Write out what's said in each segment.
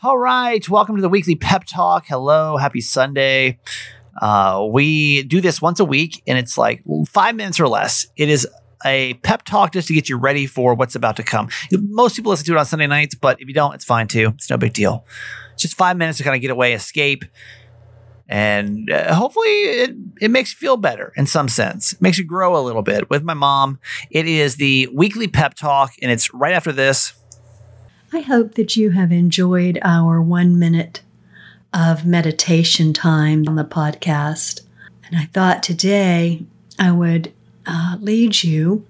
All right. Welcome to the weekly pep talk. Hello. Happy Sunday. We do this once a week, and it's like 5 minutes or less. It is a pep talk just to get you ready for what's about to come. Most people listen to it on Sunday nights, but if you don't, it's fine too. It's no big deal. It's just 5 minutes to kind of get away, escape. And hopefully it makes you feel better in some sense. It makes you grow a little bit. With my mom, it is the weekly pep talk, and it's right after this. I hope that you have enjoyed our 1 minute of meditation time on the podcast. And I thought today I would lead you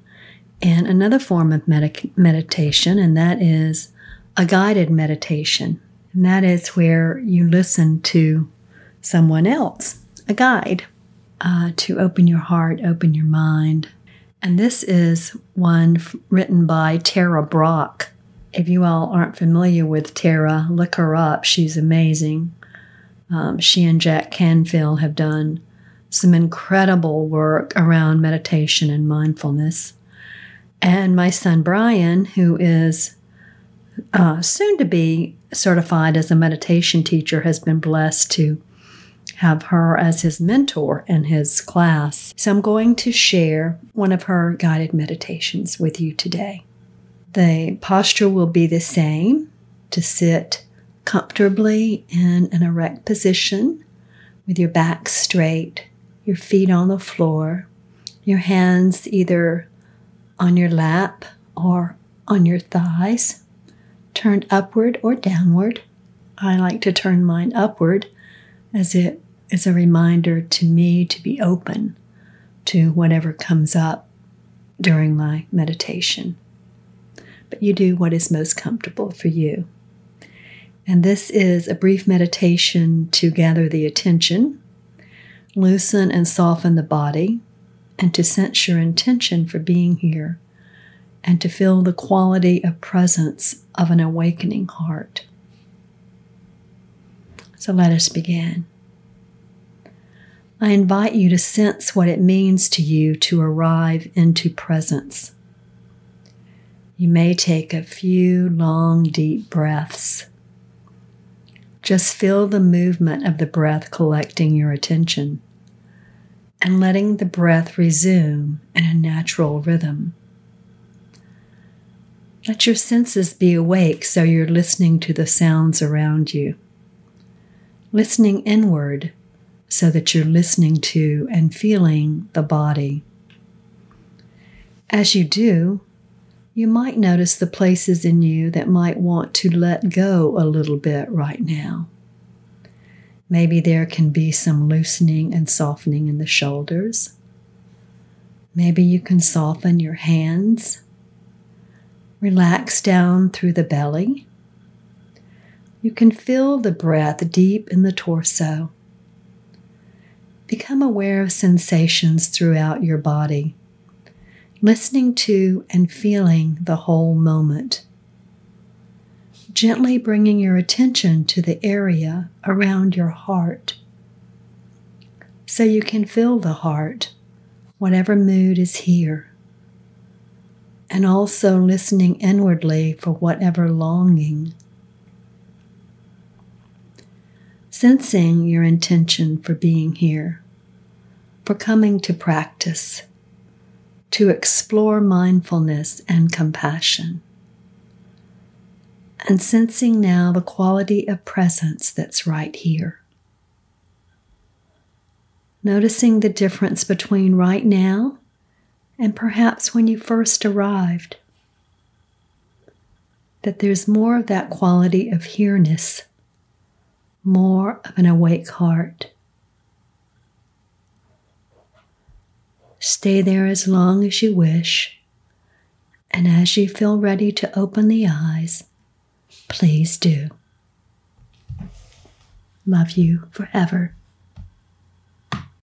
in another form of meditation, and that is a guided meditation. And that is where you listen to someone else, a guide, to open your heart, open your mind. And this is one written by Tara Brach. If you all aren't familiar with Tara, look her up. She's amazing. She and Jack Canfield have done some incredible work around meditation and mindfulness. And my son Brian, who is soon to be certified as a meditation teacher, has been blessed to have her as his mentor in his class. So I'm going to share one of her guided meditations with you today. The posture will be the same, to sit comfortably in an erect position with your back straight, your feet on the floor, your hands either on your lap or on your thighs, turned upward or downward. I like to turn mine upward as it is a reminder to me to be open to whatever comes up during my meditation. But you do what is most comfortable for you. And this is a brief meditation to gather the attention, loosen and soften the body, and to sense your intention for being here, and to feel the quality of presence of an awakening heart. So let us begin. I invite you to sense what it means to you to arrive into presence. You may take a few long, deep breaths. Just feel the movement of the breath collecting your attention and letting the breath resume in a natural rhythm. Let your senses be awake so you're listening to the sounds around you, listening inward so that you're listening to and feeling the body. As you do, you might notice the places in you that might want to let go a little bit right now. Maybe there can be some loosening and softening in the shoulders. Maybe you can soften your hands. Relax down through the belly. You can feel the breath deep in the torso. Become aware of sensations throughout your body, listening to and feeling the whole moment. Gently bringing your attention to the area around your heart so you can feel the heart, whatever mood is here. And also listening inwardly for whatever longing. Sensing your intention for being here, for coming to practice, to explore mindfulness and compassion, and sensing now the quality of presence that's right here. Noticing the difference between right now and perhaps when you first arrived, that there's more of that quality of here-ness, more of an awake heart. Stay there as long as you wish, and as you feel ready to open the eyes, please do. Love you forever.